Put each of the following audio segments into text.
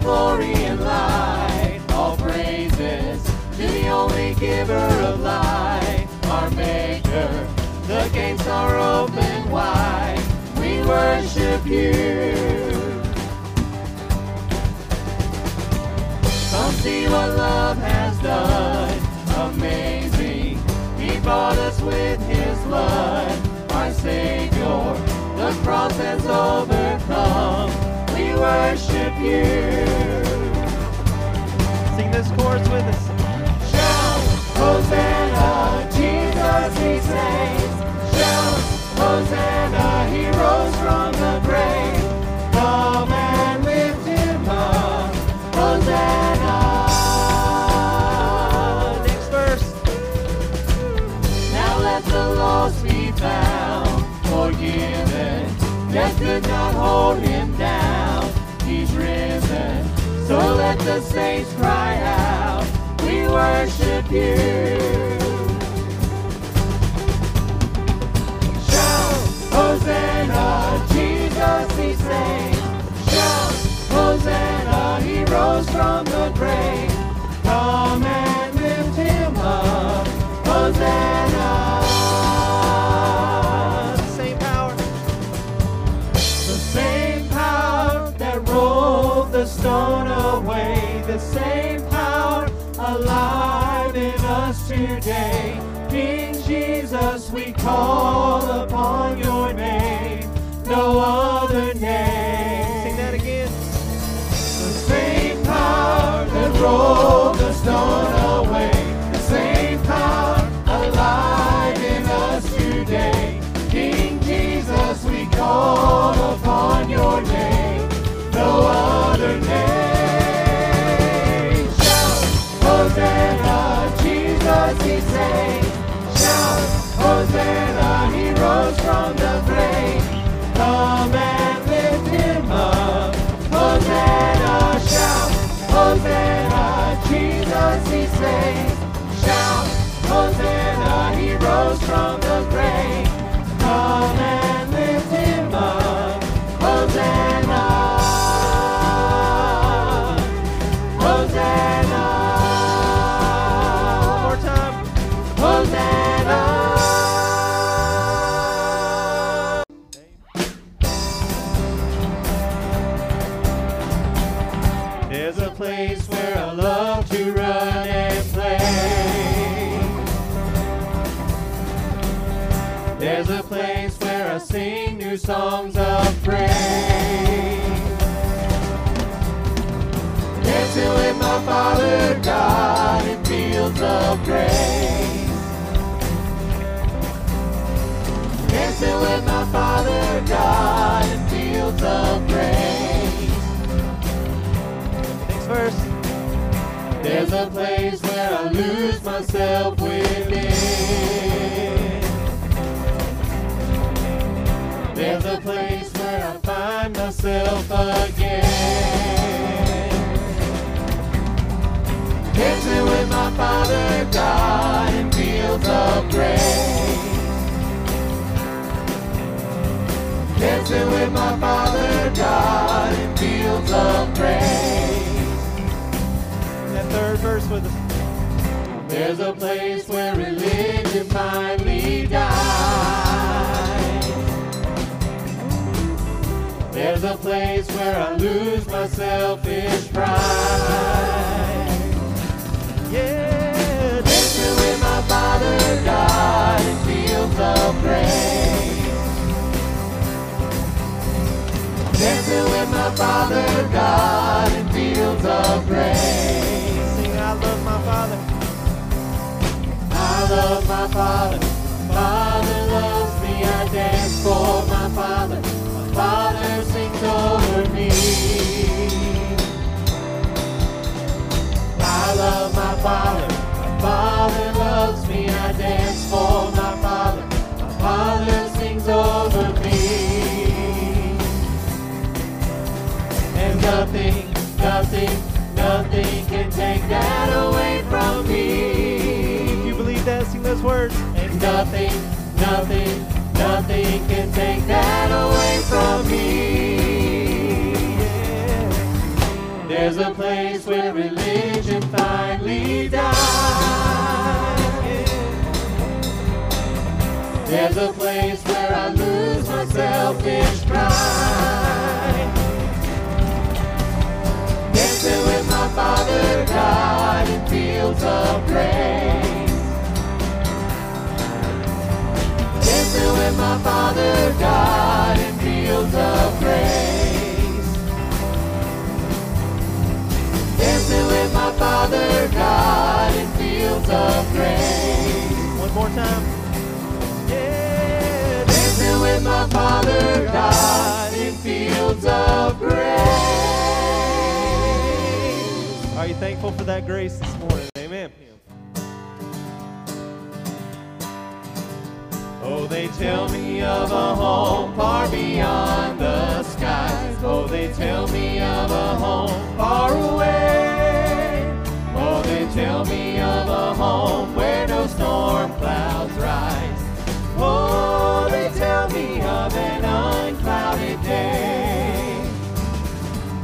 glory and light. All praises to the only giver of life, our maker. The gates are open wide. We worship you. Come see what love has done. Amazing. He bought us with his blood. Our Savior, the cross has overcome. We worship you. Sing this chorus with us. Shout, Hosanna, Jesus he saves. Shout, Hosanna, he rose from the grave. Come and lift him up. Hosanna. Next verse. Now let the lost be found, forgiven. Death could not hold him down. He's risen. So let the saints cry out. We worship you. Hosanna, Jesus he saves. Shout, Hosanna, he rose from the grave. Come and lift him up. Hosanna. The same power that rolled the stone away, the same power alive in us today. King Jesus, we call upon your name, no other name. Sing that again. The same power that rolled the stone away, the same power alive in us today. King Jesus, we call upon your name, no other name. Shout, Hosanna, Jesus he saves. Hosanna, he rose from the grave. Come and lift him up. Hosanna, shout. Hosanna, Jesus he saves. Shout. Hosanna, he rose from the grave. Come and lift him up. Hosanna. Place where I love to run and play. There's a place where I sing new songs of praise. Dancing with my Father God in fields of grace. Dancing with my Father God in fields of grace. There's a place where I lose myself within. There's a place where I find myself again. Dancing with my Father God in fields of grace. Dancing with my Father God in fields of grace. Third verse with us. There's a place where religion finally dies. There's a place where I lose my selfish pride. Yeah, dancing with my Father God in fields of grace. Dancing with my Father God in fields of grace. I love my Father. I love my Father. Father loves me. I dance for my Father. My Father sings over me. I love my Father. My Father loves me. I dance for my Father. My Father sings over me. And nothing can take that away from me. If you believe that, sing those words. And nothing can take that away from me. Yeah. There's There's a place where religion finally dies. There's a place where I lose my selfish pride. Dancing with my Father God in fields of grace. Dancing with my Father God in fields of grace. Dancing with my Father God in fields of grace. One more time. Yeah. Dancing with my Father God in fields of grace. Are you thankful for that grace this morning? Amen. Oh, they tell me of a home far beyond the skies. Oh, they tell me of a home far away. Oh, they tell me of a home where no storm clouds rise. Oh, they tell me of an unclouded day.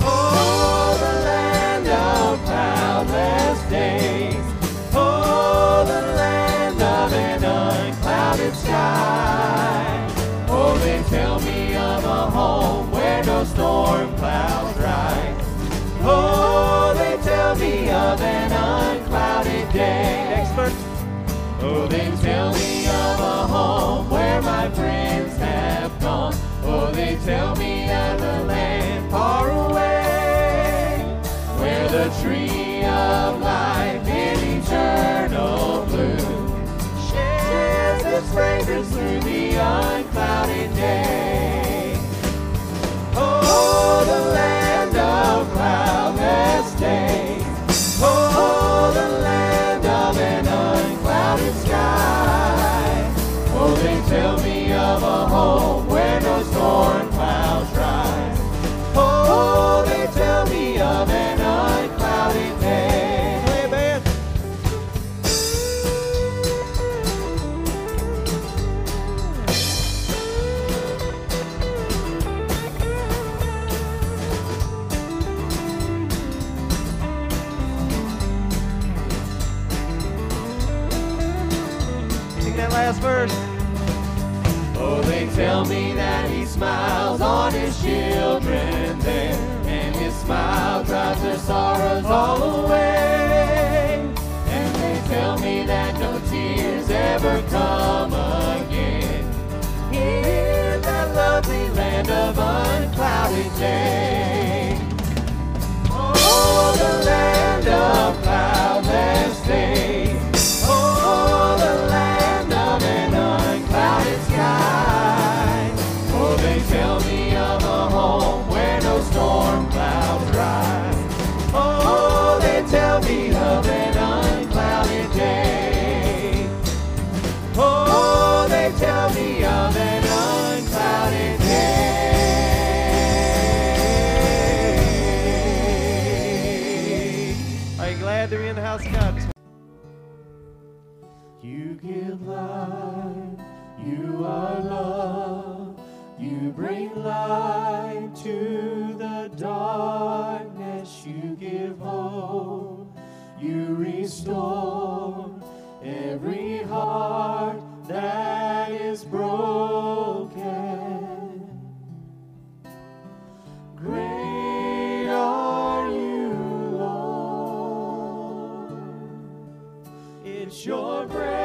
Oh, the land of cloudless days. Oh, the land of an unclouded sky. Oh, they tell me of a home where no storm clouds rise. Oh, they tell me of an unclouded day. Next verse. Oh, they tell me of a home where my friends have gone. Oh, they tell me of a land far away, where the tree of life in eternal blue fragrance through the unclouded day. Oh, the land of cloudless days. Oh, the land of an unclouded sky. Oh, they tell me of a home where no storm clouds rise. Oh, they tell me of an unclouded day. Last verse. Oh, they tell me that he smiles on his children there, and his smile drives their sorrows all away. And they tell me that no tears ever come again in that lovely land of unclouded day. Oh, the land of cloudless days. Oh, the land an unclouded sky. Oh, they tell me of a home where no storm clouds rise. Oh, they tell me of an unclouded day. Oh, they tell me of an unclouded day. Are you glad to be in the house of God? You give life, you are love, you bring light to the darkness, you give hope, you restore every heart that is broken. Great are you, Lord, it's your breath.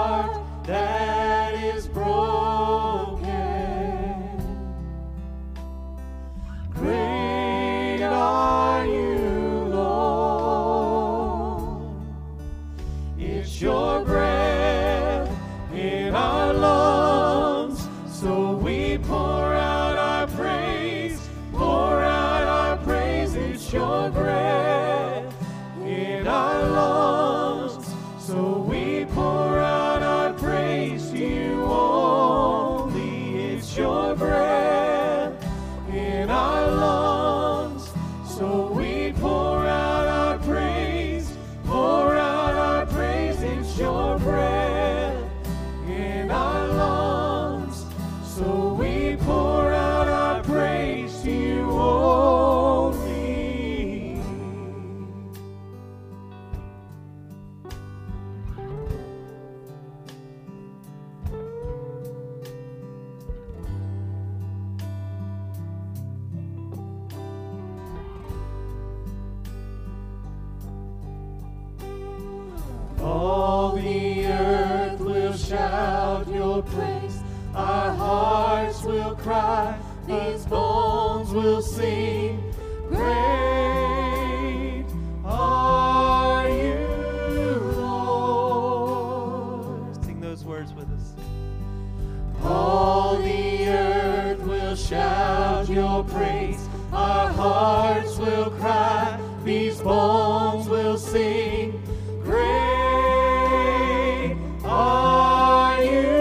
that is broken. Great are you, Lord. It's your breath in our lungs, so we pour out our praise, it's your breath in our lungs, so we pour out our praise to you only, it's your breath in our lungs, so we pour out our praise, it's your breath in our lungs, so we pour out our praise to you only. All the earth will shout your praise, our hearts will cry, these bones will sing, great are you, Lord. Sing those words with us. All the earth will shout your praise, our hearts will cry, these bones will sing, great are you.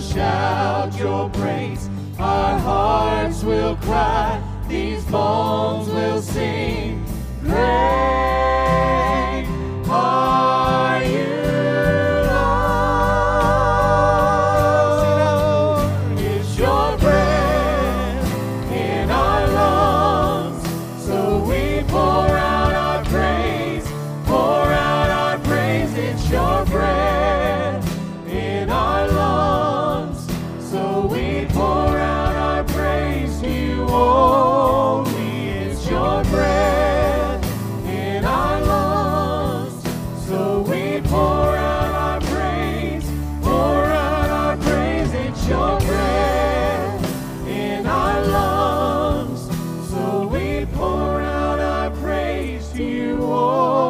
Shout your praise, our hearts will cry, these bones will sing, great are you, Lord. It's your breath in our lungs, so we pour out our praise, it's your breath in our lungs. Only it's your breath in our lungs, so we pour out our praise, it's your breath in our lungs, so we pour out our praise to you only.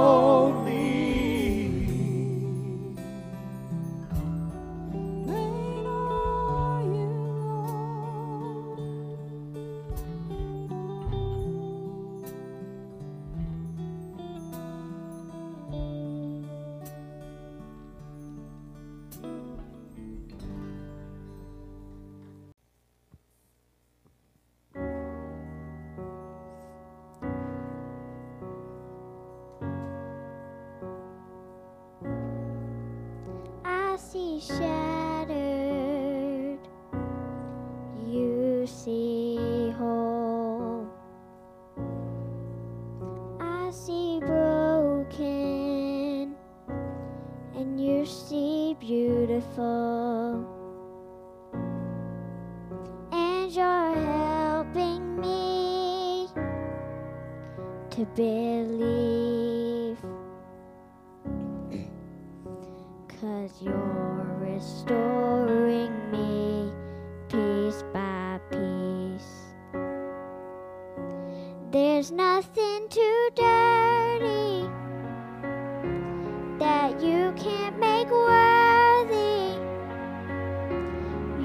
Shattered, you see whole. I see broken, and you see beautiful. And you're helping me to believe, 'cause you're restoring me piece by piece. There's nothing too dirty that you can't make worthy.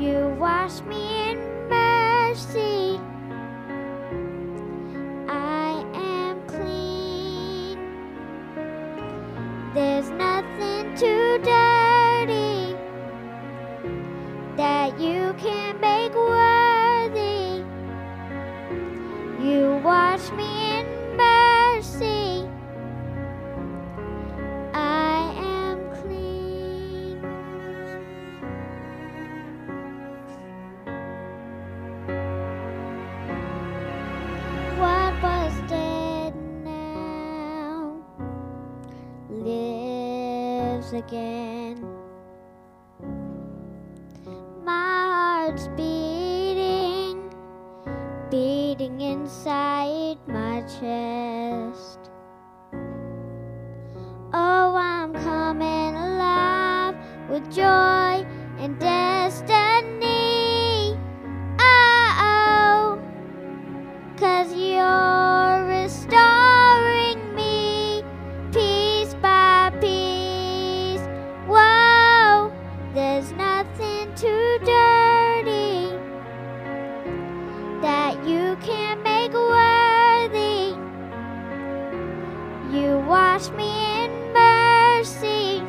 You wash me in mercy, I am clean. There's nothing too dirty that you can make worthy. You wash me in mercy, I am clean. What was dead now lives again. Beating, beating inside my chest. Oh, I'm coming alive with joy and destiny. Oh, oh, you can make worthy. You wash me in mercy.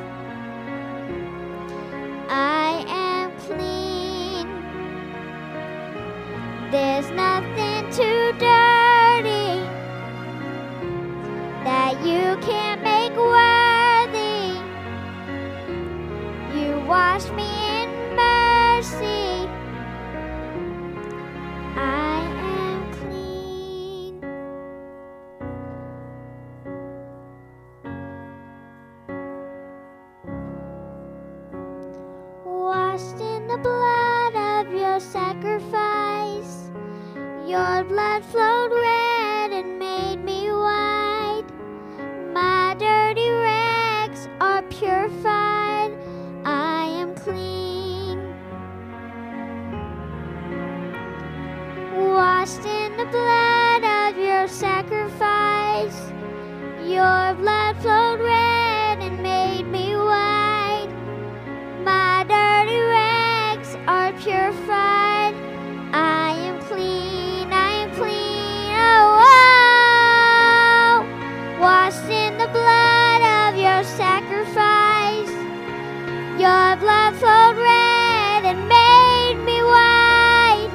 I am clean. There's nothing too dirty that you can't make worthy. You wash me in mercy. Sacrifice, your blood flowed red and made me white. My dirty rags are purified. I am clean, washed in the blood of your sacrifice. Your blood flowed red and made me white. My dirty rags are purified. Your blood flowed red and made me white.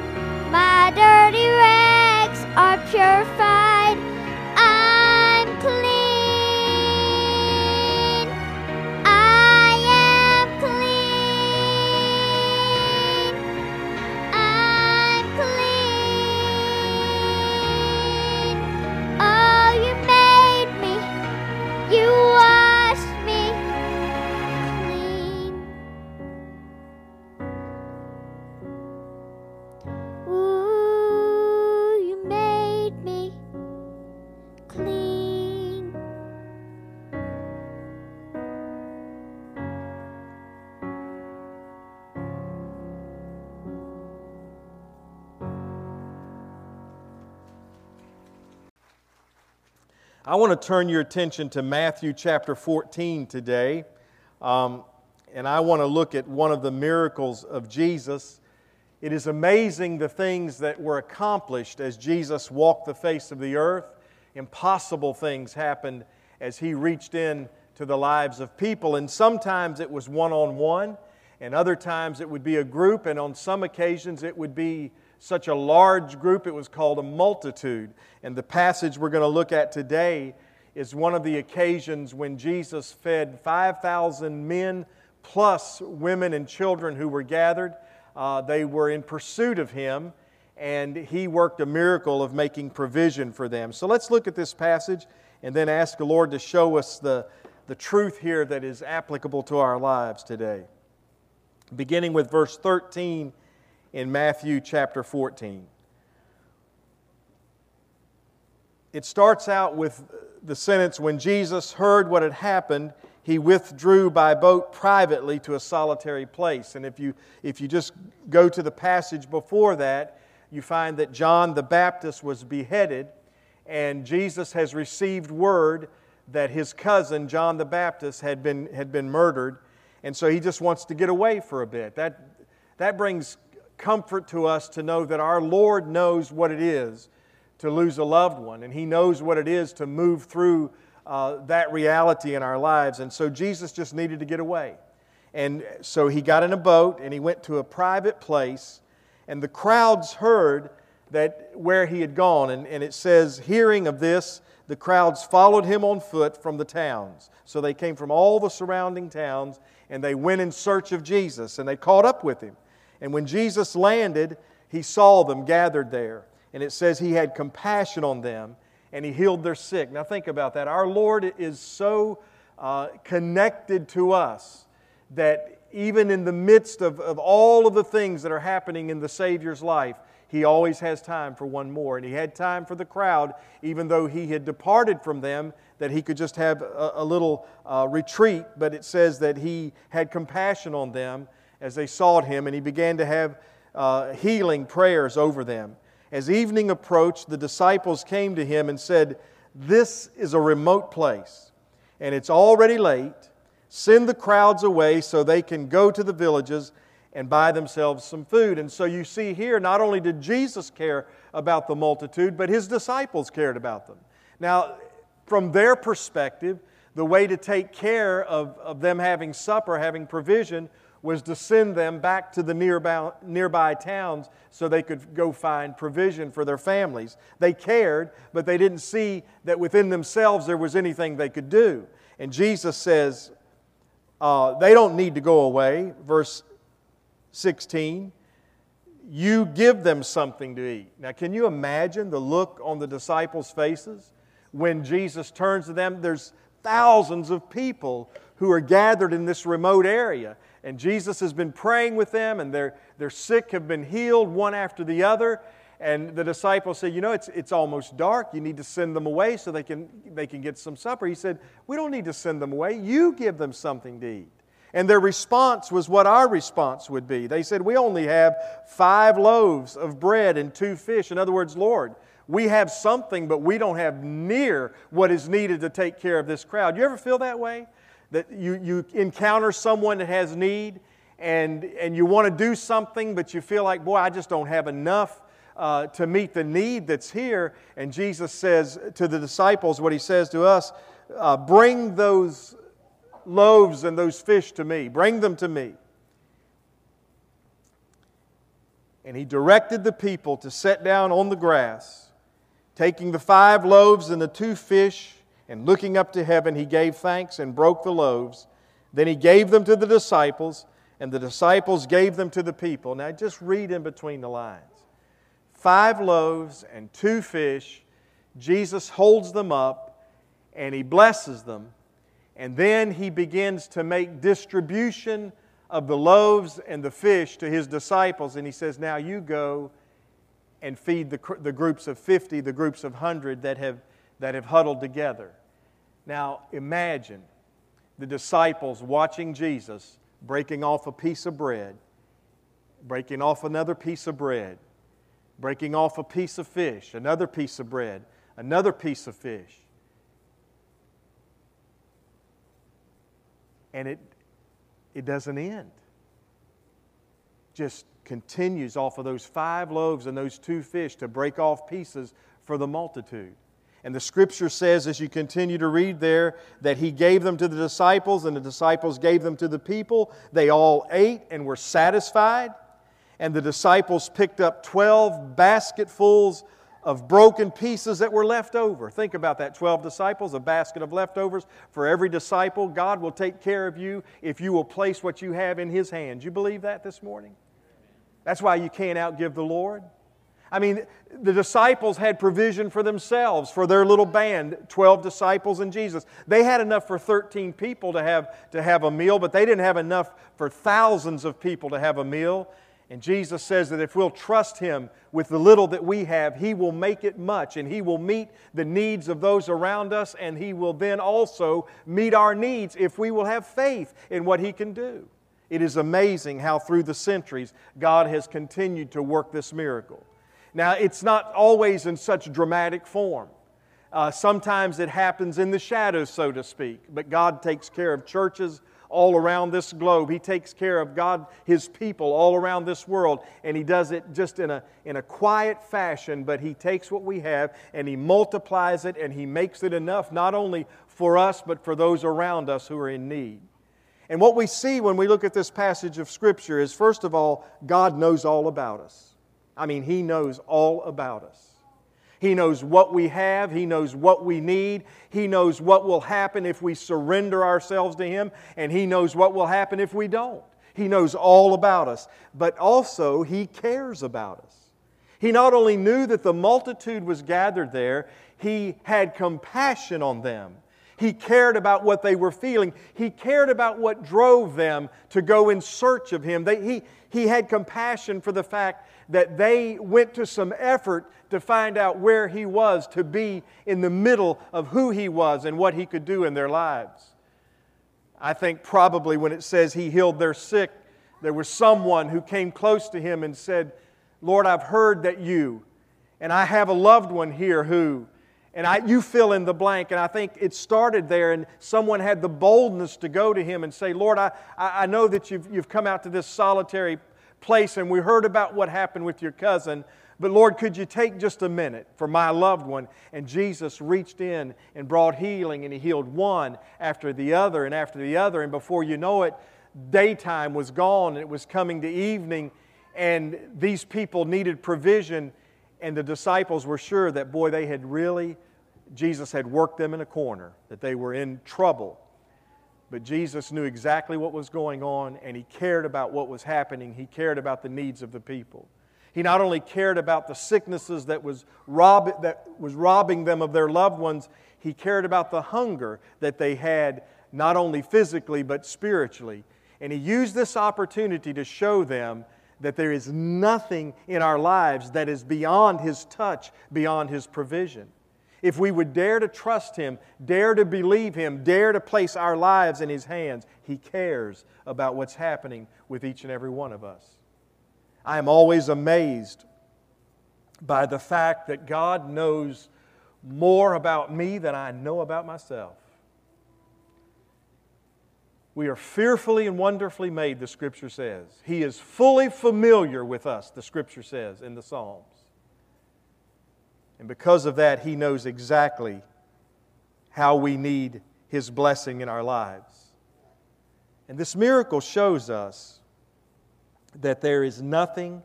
My dirty rags are purified. I'm clean. I am clean. I'm clean. Oh, you made me. You washed me. I want to turn your attention to Matthew chapter 14 today, and I want to look at one of the miracles of Jesus. It is amazing the things that were accomplished as Jesus walked the face of the earth. Impossible things happened as He reached in to the lives of people, and sometimes it was one-on-one, and other times it would be a group, and on some occasions it would be such a large group, it was called a multitude. And the passage we're going to look at today is one of the occasions when Jesus fed 5,000 men plus women and children who were gathered. They were in pursuit of Him, and He worked a miracle of making provision for them. So let's look at this passage and then ask the Lord to show us the truth here that is applicable to our lives today. Beginning with verse 13, in Matthew chapter 14. It starts out with the sentence, "When Jesus heard what had happened, He withdrew by boat privately to a solitary place." And if you just go to the passage before that, you find that John the Baptist was beheaded, and Jesus has received word that his cousin, John the Baptist, had been murdered, and so he just wants to get away for a bit. That brings comfort to us to know that our Lord knows what it is to lose a loved one, and He knows what it is to move through that reality in our lives. And so Jesus just needed to get away. And so He got in a boat and He went to a private place, and the crowds heard that where He had gone. And it says, hearing of this, the crowds followed Him on foot from the towns. So they came from all the surrounding towns, and they went in search of Jesus, and they caught up with Him. And when Jesus landed, He saw them gathered there. And it says He had compassion on them and He healed their sick. Now think about that. Our Lord is so connected to us that even in the midst of all of the things that are happening in the Savior's life, He always has time for one more. And He had time for the crowd, even though He had departed from them, that He could just have a little retreat. But it says that He had compassion on them as they sought Him, and He began to have healing prayers over them. As evening approached, the disciples came to Him and said, "This is a remote place, and it's already late. Send the crowds away so they can go to the villages and buy themselves some food. And so you see here, not only did Jesus care about the multitude, but His disciples cared about them. Now, from their perspective, the way to take care of them having supper, having provision, was to send them back to the nearby towns so they could go find provision for their families. They cared, but they didn't see that within themselves there was anything they could do. And Jesus says, they don't need to go away. Verse 16, you give them something to eat. Now, can you imagine the look on the disciples' faces when Jesus turns to them? There's thousands of people who are gathered in this remote area. And Jesus has been praying with them, and their sick have been healed one after the other. And the disciples said, you know, it's almost dark. You need to send them away so they can get some supper. He said, we don't need to send them away. You give them something to eat. And their response was what our response would be. They said, we only have 5 loaves of bread and 2 fish. In other words, Lord, we have something, but we don't have near what is needed to take care of this crowd. You ever feel that way? That you encounter someone that has need, and you want to do something, but you feel like, boy, I just don't have enough to meet the need that's here. And Jesus says to the disciples what He says to us, bring those loaves and those fish to me. Bring them to me. And He directed the people to sit down on the grass. Taking the 5 loaves and the 2 fish, and looking up to heaven, He gave thanks and broke the loaves. Then He gave them to the disciples, and the disciples gave them to the people. Now just read in between the lines. 5 loaves and 2 fish. Jesus holds them up, and He blesses them. And then He begins to make distribution of the loaves and the fish to His disciples. And He says, now you go and feed the groups of 50, the groups of 100 that have huddled together. Now imagine the disciples watching Jesus breaking off a piece of bread, breaking off another piece of bread, breaking off a piece of fish, another piece of bread, another piece of fish. And it doesn't end. Just continues off of those 5 loaves and those 2 fish to break off pieces for the multitude. And the Scripture says, as you continue to read there, that He gave them to the disciples, and the disciples gave them to the people. They all ate and were satisfied. And the disciples picked up 12 basketfuls of broken pieces that were left over. Think about that, 12 disciples, a basket of leftovers. For every disciple, God will take care of you if you will place what you have in His hands. You believe that this morning? That's why you can't outgive the Lord. I mean, the disciples had provision for themselves, for their little band, 12 disciples and Jesus. They had enough for 13 people to have a meal, but they didn't have enough for thousands of people to have a meal. And Jesus says that if we'll trust Him with the little that we have, He will make it much, and He will meet the needs of those around us, and He will then also meet our needs if we will have faith in what He can do. It is amazing how through the centuries God has continued to work this miracle. Now, it's not always in such dramatic form. Sometimes it happens in the shadows, so to speak, but God takes care of churches all around this globe. He takes care of His people all around this world, and He does it just in a quiet fashion, but He takes what we have and He multiplies it, and He makes it enough not only for us but for those around us who are in need. And what we see when we look at this passage of Scripture is, first of all, God knows all about us. I mean, He knows all about us. He knows what we have. He knows what we need. He knows what will happen if we surrender ourselves to Him. And He knows what will happen if we don't. He knows all about us. But also, He cares about us. He not only knew that the multitude was gathered there, He had compassion on them. He cared about what they were feeling. He cared about what drove them to go in search of Him. He had compassion for the fact that they went to some effort to find out where He was, to be in the middle of who He was and what He could do in their lives. I think probably when it says He healed their sick, there was someone who came close to Him and said, Lord, I've heard that you, and I have a loved one here who, And you fill in the blank. And I think it started there, and someone had the boldness to go to him and say, Lord, I know that you've come out to this solitary place, and we heard about what happened with your cousin, but Lord, could you take just a minute for my loved one? And Jesus reached in and brought healing, and He healed one after the other and after the other. And before you know it, daytime was gone, and it was coming to evening, and these people needed provision. And the disciples were sure that, boy, they had really, Jesus had worked them in a corner, that they were in trouble. But Jesus knew exactly what was going on, and He cared about what was happening. He cared about the needs of the people. He not only cared about the sicknesses that was robbing them of their loved ones, He cared about the hunger that they had, not only physically, but spiritually. And He used this opportunity to show them that there is nothing in our lives that is beyond His touch, beyond His provision. If we would dare to trust Him, dare to believe Him, dare to place our lives in His hands, He cares about what's happening with each and every one of us. I am always amazed by the fact that God knows more about me than I know about myself. We are fearfully and wonderfully made, the Scripture says. He is fully familiar with us, the Scripture says in the Psalms. And because of that, He knows exactly how we need His blessing in our lives. And this miracle shows us that there is nothing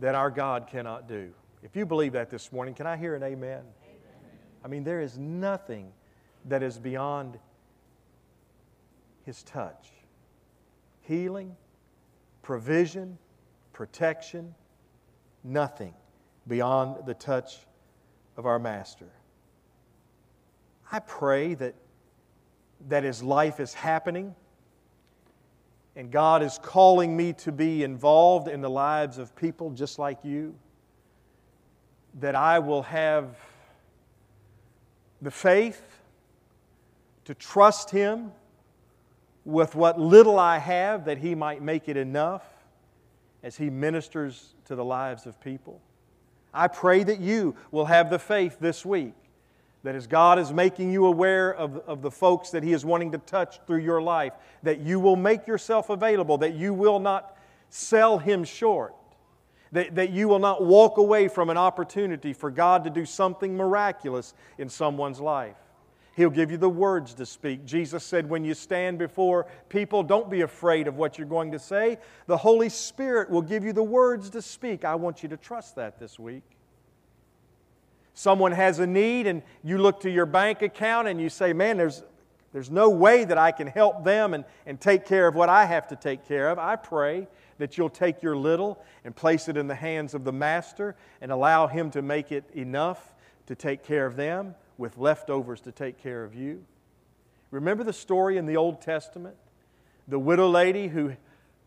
that our God cannot do. If you believe that this morning, can I hear an amen? Amen. I mean, there is nothing that is beyond His touch. Healing, provision, protection, nothing beyond the touch of our Master. I pray that as life is happening and God is calling me to be involved in the lives of people just like you, that I will have the faith to trust Him with what little I have, that He might make it enough as He ministers to the lives of people. I pray that you will have the faith this week that as God is making you aware of the folks that He is wanting to touch through your life, that you will make yourself available, that you will not sell Him short, that you will not walk away from an opportunity for God to do something miraculous in someone's life. He'll give you the words to speak. Jesus said, when you stand before people, don't be afraid of what you're going to say. The Holy Spirit will give you the words to speak. I want you to trust that this week. Someone has a need and you look to your bank account and you say, man, there's no way that I can help them and take care of what I have to take care of. I pray that you'll take your little and place it in the hands of the Master and allow Him to make it enough to take care of them, with leftovers to take care of you. Remember the story in the Old Testament? The widow lady who,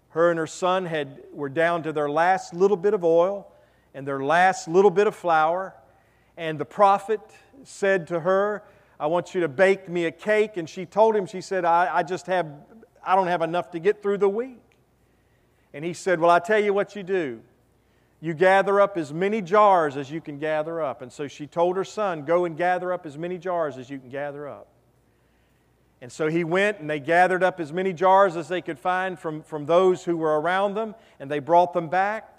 her and her son were down to their last little bit of oil and their last little bit of flour. And the prophet said to her, I want you to bake me a cake. And she told him, she said, I don't have enough to get through the week. And he said, well, I tell you what you do. You gather up as many jars as you can gather up. And so she told her son, go and gather up as many jars as you can gather up. And so he went and they gathered up as many jars as they could find from those who were around them. And they brought them back.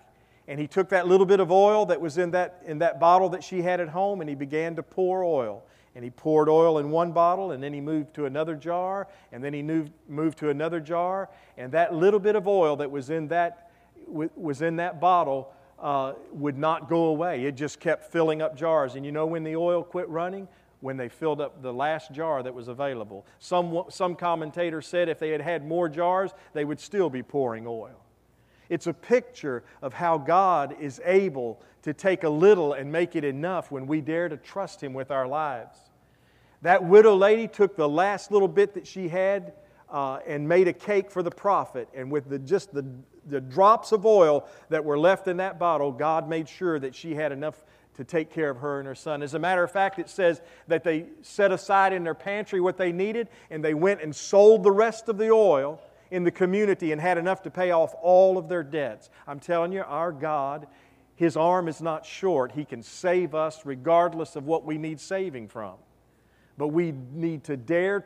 And he took that little bit of oil that was in that bottle that she had at home, and he began to pour oil. And he poured oil in one bottle, and then he moved to another jar, and then he moved to another jar. And that little bit of oil that was in that bottle would not go away. It just kept filling up jars. And you know when the oil quit running? When they filled up the last jar that was available. Some commentator said if they had more jars, they would still be pouring oil. It's a picture of how God is able to take a little and make it enough when we dare to trust Him with our lives. That widow lady took the last little bit that she had and made a cake for the prophet. And with the drops of oil that were left in that bottle, God made sure that she had enough to take care of her and her son. As a matter of fact, it says that they set aside in their pantry what they needed, and they went and sold the rest of the oil in the community and had enough to pay off all of their debts. I'm telling you, our God His arm is not short. He can save us regardless of what we need saving from. But we need to dare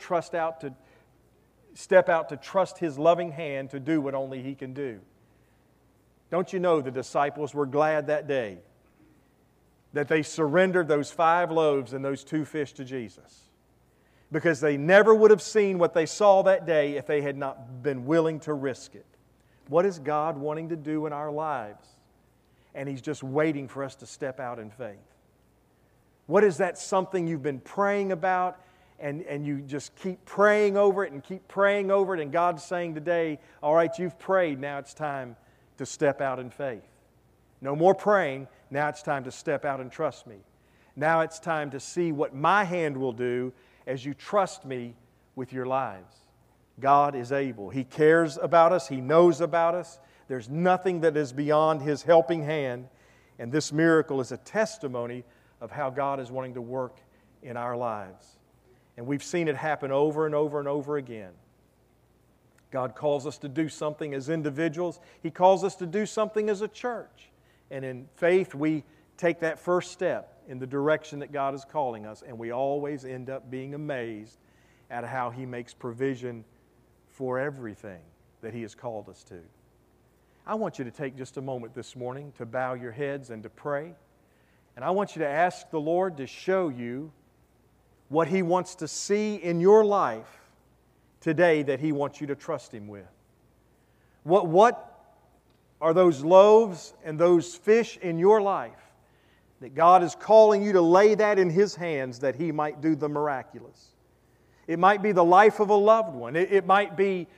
step out to trust His loving hand to do what only He can do. Don't you know the disciples were glad that day that they surrendered those 5 loaves and those 2 fish to Jesus? Because they never would have seen what they saw that day if they had not been willing to risk it. What is God wanting to do in our lives? And He's just waiting for us to step out in faith. What is that something you've been praying about and you just keep praying over it and keep praying over it, and God's saying today, all right, you've prayed, now it's time to step out in faith. No more praying, now it's time to step out and trust me. Now it's time to see what my hand will do as you trust me with your lives. God is able. He cares about us. He knows about us. There's nothing that is beyond His helping hand. And this miracle is a testimony of how God is wanting to work in our lives. And we've seen it happen over and over and over again. God calls us to do something as individuals. He calls us to do something as a church. And in faith, we take that first step in the direction that God is calling us, and we always end up being amazed at how He makes provision for everything that He has called us to. I want you to take just a moment this morning to bow your heads and to pray. And I want you to ask the Lord to show you what He wants to see in your life today that He wants you to trust Him with. What are those loaves and those fish in your life that God is calling you to lay that in His hands that He might do the miraculous? It might be the life of a loved one. It might be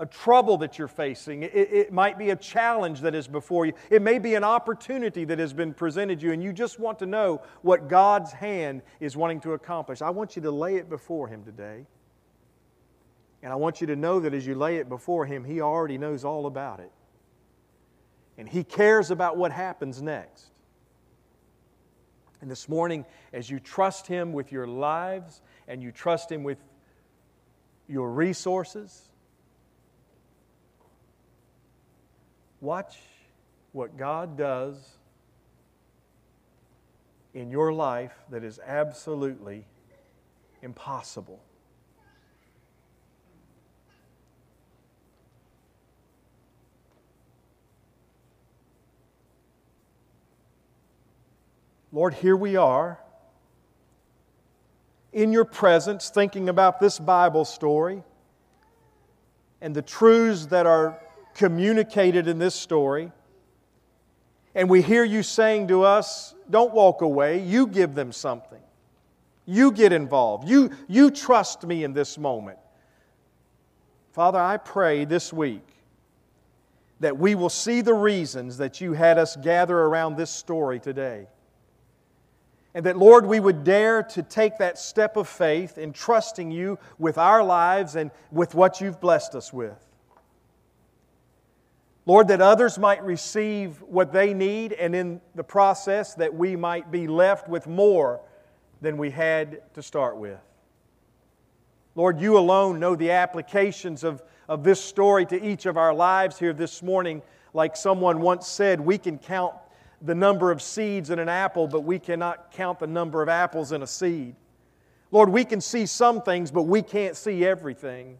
a trouble that you're facing. It might be a challenge that is before you. It may be an opportunity that has been presented you, and you just want to know what God's hand is wanting to accomplish. I want you to lay it before Him today. And I want you to know that as you lay it before Him, He already knows all about it. And He cares about what happens next. And this morning, as you trust Him with your lives and you trust Him with your resources, watch what God does in your life that is absolutely impossible. Lord, here we are in your presence thinking about this Bible story and the truths that are communicated in this story. And we hear you saying to us, don't walk away. You give them something. You get involved. You trust me in this moment. Father, I pray this week that we will see the reasons that you had us gather around this story today. And that, Lord, we would dare to take that step of faith in trusting you with our lives and with what you've blessed us with. Lord, that others might receive what they need, and in the process that we might be left with more than we had to start with. Lord, you alone know the applications of this story to each of our lives here this morning. Like someone once said, we can count the number of seeds in an apple, but we cannot count the number of apples in a seed. Lord, we can see some things, but we can't see everything.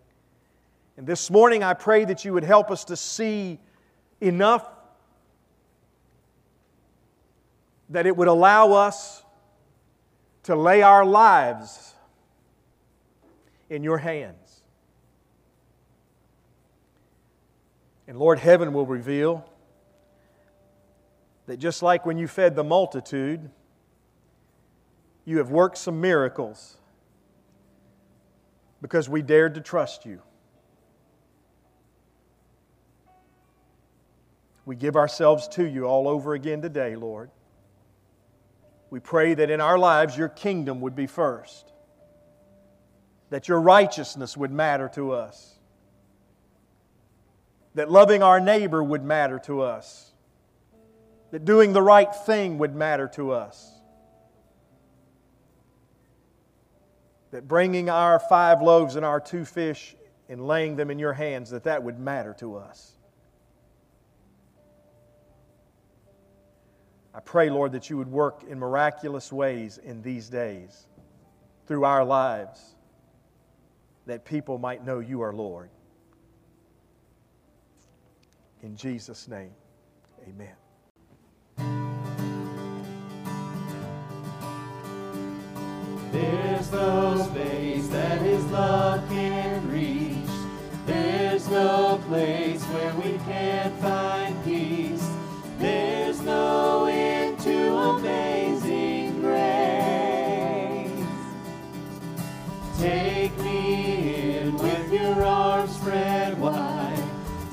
And this morning I pray that you would help us to see enough that it would allow us to lay our lives in your hands. And Lord, heaven will reveal that just like when you fed the multitude, you have worked some miracles because we dared to trust you. We give ourselves to you all over again today, Lord. We pray that in our lives your kingdom would be first, that your righteousness would matter to us, that loving our neighbor would matter to us, that doing the right thing would matter to us, that bringing our 5 loaves and our 2 fish and laying them in your hands, that would matter to us. I pray, Lord, that you would work in miraculous ways in these days through our lives, that people might know you are Lord. In Jesus' name, amen. There's no space that His love can reach. There's no place where we can't find peace. There's no end to amazing grace. Take me in with your arms spread wide.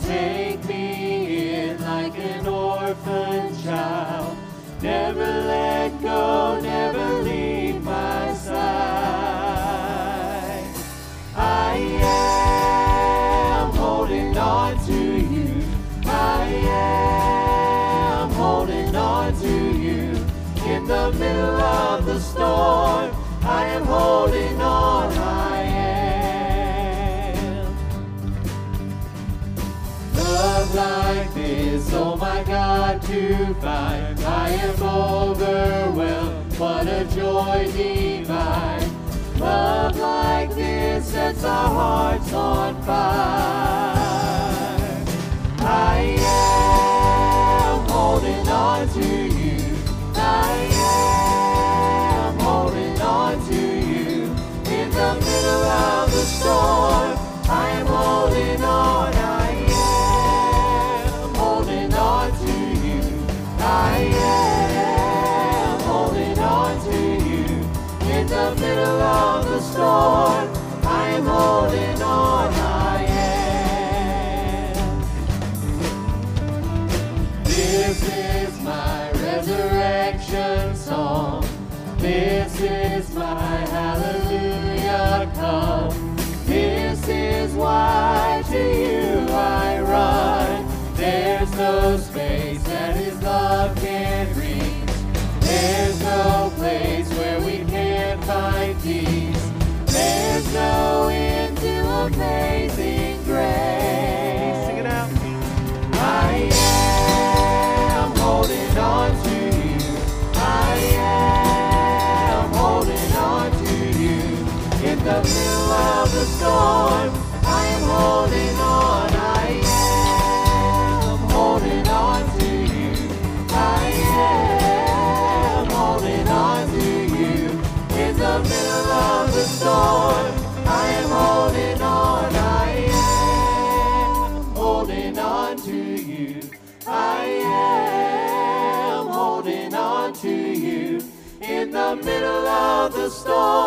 Take me in like an orphan child. Never let go, never leave my side. I am holding on to you. I am holding on to you. In the middle of the storm, I am holding on. I am. Love like this, oh my God, to find. I am overwhelmed. What a joy divine. Love like this sets our hearts on fire. I am holding on to you. I am holding on to you. In the middle of the storm, I am holding on. I am holding on to you. I am holding on to you. In the middle of the storm, I am holding on. I am. This is my resurrection song. This is my hallelujah come. This is why to you I run. There's no space that His love can reach. There's no place where we can't find peace. There's no end to amazing grace. Sing it out. I am holding on to. In the middle of the storm, I am holding on. I am holding on to you. I am holding on to you. In the middle of the storm, I am holding on. I am holding on to you. I am holding on to you. In the middle of the storm.